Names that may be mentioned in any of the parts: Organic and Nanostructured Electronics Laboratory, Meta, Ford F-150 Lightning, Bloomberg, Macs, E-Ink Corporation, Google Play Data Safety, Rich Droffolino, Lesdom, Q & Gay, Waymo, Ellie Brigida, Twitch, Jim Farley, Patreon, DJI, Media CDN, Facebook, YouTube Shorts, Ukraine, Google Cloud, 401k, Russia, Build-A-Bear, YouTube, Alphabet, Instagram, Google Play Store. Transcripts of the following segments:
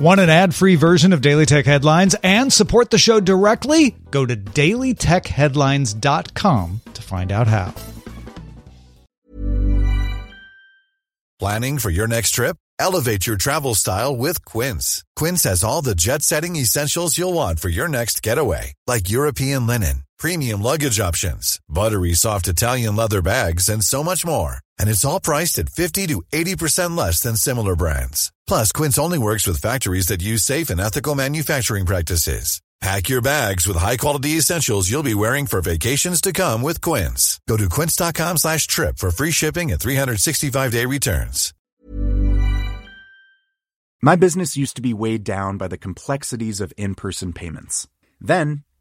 Want an ad-free version of Daily Tech Headlines and support the show directly? Go to dailytechheadlines.com to find out how. Planning for your next trip? Elevate your travel style with Quince. Quince has all the jet-setting essentials you'll want for your next getaway, like European linen, premium luggage options, buttery soft Italian leather bags, and so much more. And it's all priced at 50 to 80% less than similar brands. Plus, Quince only works with factories that use safe and ethical manufacturing practices. Pack your bags with high-quality essentials you'll be wearing for vacations to come with Quince. Go to quince.com/trip for free shipping and 365-day returns. My business used to be weighed down by the complexities of in-person payments. Then,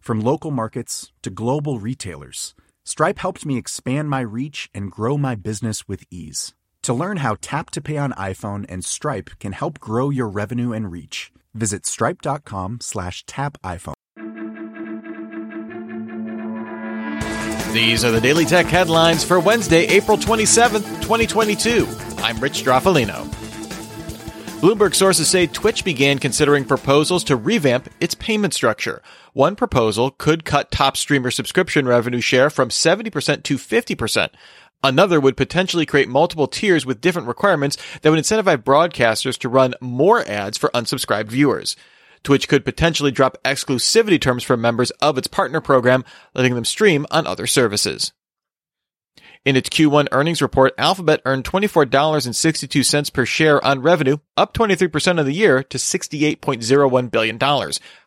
From local markets to global retailers, Stripe helped me expand my reach and grow my business with ease. To learn how Tap to Pay on iPhone and Stripe can help grow your revenue and reach, visit stripe.com/tapiphone. These are the Daily Tech Headlines for Wednesday, April 27th, 2022. I'm Rich Droffolino. Bloomberg sources say Twitch began considering proposals to revamp its payment structure. One proposal could cut top streamer subscription revenue share from 70% to 50%. Another would potentially create multiple tiers with different requirements that would incentivize broadcasters to run more ads for unsubscribed viewers. Twitch could potentially drop exclusivity terms for members of its partner program, letting them stream on other services. In its Q1 earnings report, Alphabet earned $24.62 per share on revenue, up 23% of the year to $68.01 billion.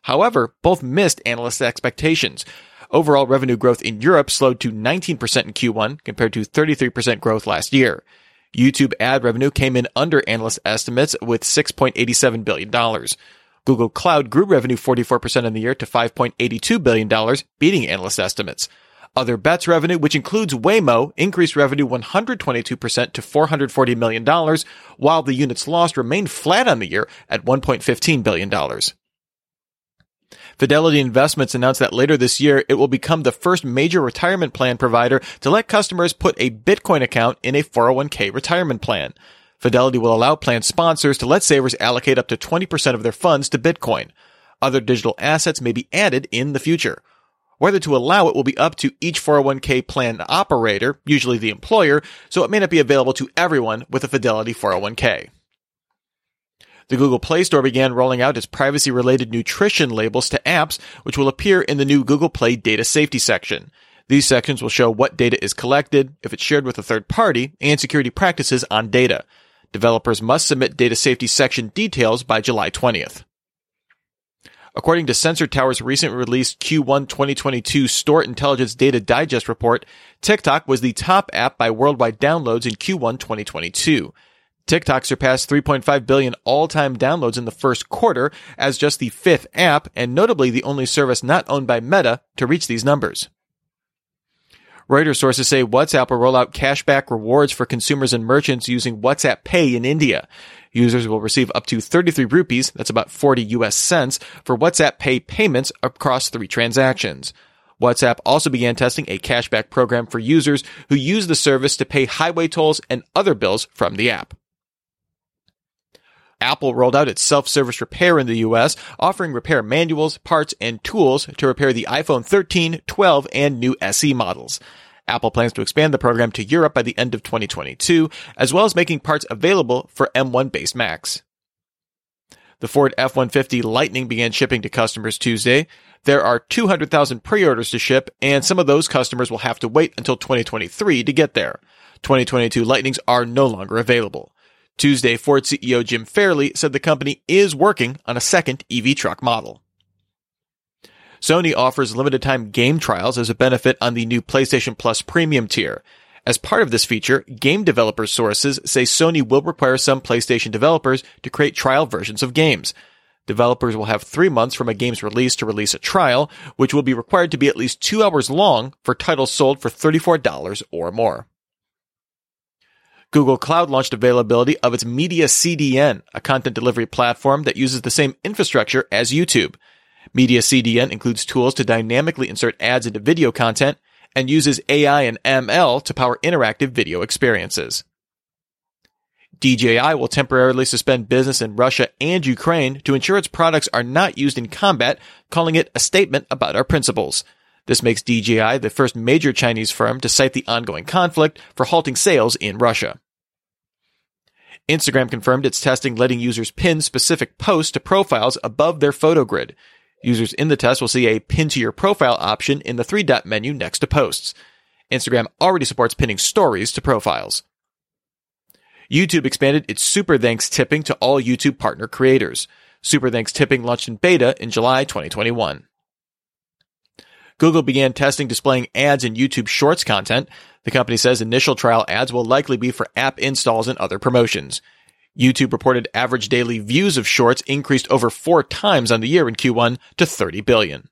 However, both missed analysts' expectations. Overall revenue growth in Europe slowed to 19% in Q1 compared to 33% growth last year. YouTube ad revenue came in under analyst estimates with $6.87 billion. Google Cloud grew revenue 44% in the year to $5.82 billion, beating analyst estimates. Other Bets revenue, which includes Waymo, increased revenue 122% to $440 million, while the units lost remained flat on the year at $1.15 billion. Fidelity Investments announced that later this year, it will become the first major retirement plan provider to let customers put a Bitcoin account in a 401k retirement plan. Fidelity will allow plan sponsors to let savers allocate up to 20% of their funds to Bitcoin. Other digital assets may be added in the future. Whether to allow it will be up to each 401k plan operator, usually the employer, so it may not be available to everyone with a Fidelity 401k. The Google Play Store began rolling out its privacy-related nutrition labels to apps, which will appear in the new Google Play Data Safety section. These sections will show what data is collected, if it's shared with a third party, and security practices on data. Developers must submit data safety section details by July 20th. According to Sensor Tower's recently released Q1 2022 Store Intelligence Data Digest report, TikTok was the top app by worldwide downloads in Q1 2022. TikTok surpassed 3.5 billion all-time downloads in the first quarter as just the fifth app, and notably the only service not owned by Meta to reach these numbers. Reuters sources say WhatsApp will roll out cashback rewards for consumers and merchants using WhatsApp Pay in India. Users will receive up to 33 rupees, that's about 40 US cents, for WhatsApp Pay payments across 3 transactions. WhatsApp also began testing a cashback program for users who use the service to pay highway tolls and other bills from the app. Apple rolled out its self-service repair in the U.S., offering repair manuals, parts, and tools to repair the iPhone 13, 12, and new SE models. Apple plans to expand the program to Europe by the end of 2022, as well as making parts available for M1-based Macs. The Ford F-150 Lightning began shipping to customers Tuesday. There are 200,000 pre-orders to ship, and some of those customers will have to wait until 2023 to get there. 2022 Lightnings are no longer available. Tuesday, Ford CEO Jim Farley said the company is working on a second EV truck model. Sony offers limited-time game trials as a benefit on the new PlayStation Plus Premium tier. As part of this feature, game developer sources say Sony will require some PlayStation developers to create trial versions of games. Developers will have 3 months from a game's release to release a trial, which will be required to be at least 2 hours long for titles sold for $34 or more. Google Cloud launched availability of its Media CDN, a content delivery platform that uses the same infrastructure as YouTube. Media CDN includes tools to dynamically insert ads into video content and uses AI and ML to power interactive video experiences. DJI will temporarily suspend business in Russia and Ukraine to ensure its products are not used in combat, calling it a statement about our principles. This makes DJI the first major Chinese firm to cite the ongoing conflict for halting sales in Russia. Instagram confirmed it's testing letting users pin specific posts to profiles above their photo grid. Users in the test will see a pin to your profile option in the three-dot menu next to posts. Instagram already supports pinning stories to profiles. YouTube expanded its Super Thanks tipping to all YouTube partner creators. Super Thanks tipping launched in beta in July 2021. Google began testing displaying ads in YouTube Shorts content. The company says initial trial ads will likely be for app installs and other promotions. YouTube reported average daily views of Shorts increased over 4 times on the year in Q1 to 30 billion.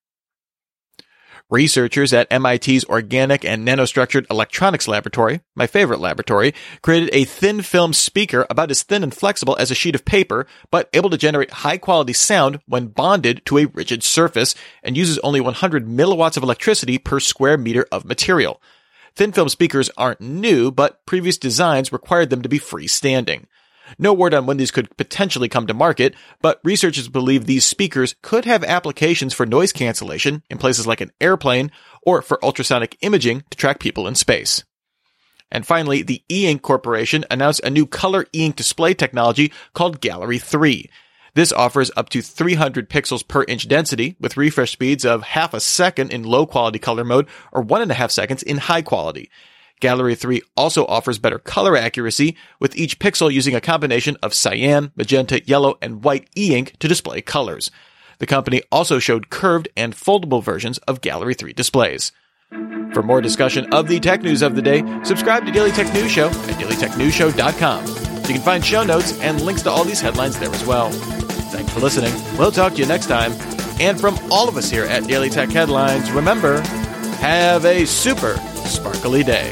Researchers at MIT's Organic and Nanostructured Electronics Laboratory, my favorite laboratory, created a thin film speaker about as thin and flexible as a sheet of paper, but able to generate high-quality sound when bonded to a rigid surface and uses only 100 milliwatts of electricity per square meter of material. Thin film speakers aren't new, but previous designs required them to be freestanding. No word on when these could potentially come to market, but researchers believe these speakers could have applications for noise cancellation in places like an airplane or for ultrasonic imaging to track people in space. And finally, the E-Ink Corporation announced a new color e-ink display technology called Gallery 3. This offers up to 300 pixels per inch density with refresh speeds of half a second in low-quality color mode or 1.5 seconds in high quality. Gallery 3 also offers better color accuracy, with each pixel using a combination of cyan, magenta, yellow, and white e-ink to display colors. The company also showed curved and foldable versions of Gallery 3 displays. For more discussion of the tech news of the day, subscribe to Daily Tech News Show at dailytechnewsshow.com. You can find show notes and links to all these headlines there as well. Thanks for listening. We'll talk to you next time. And from all of us here at Daily Tech Headlines, remember, have a super sparkly day.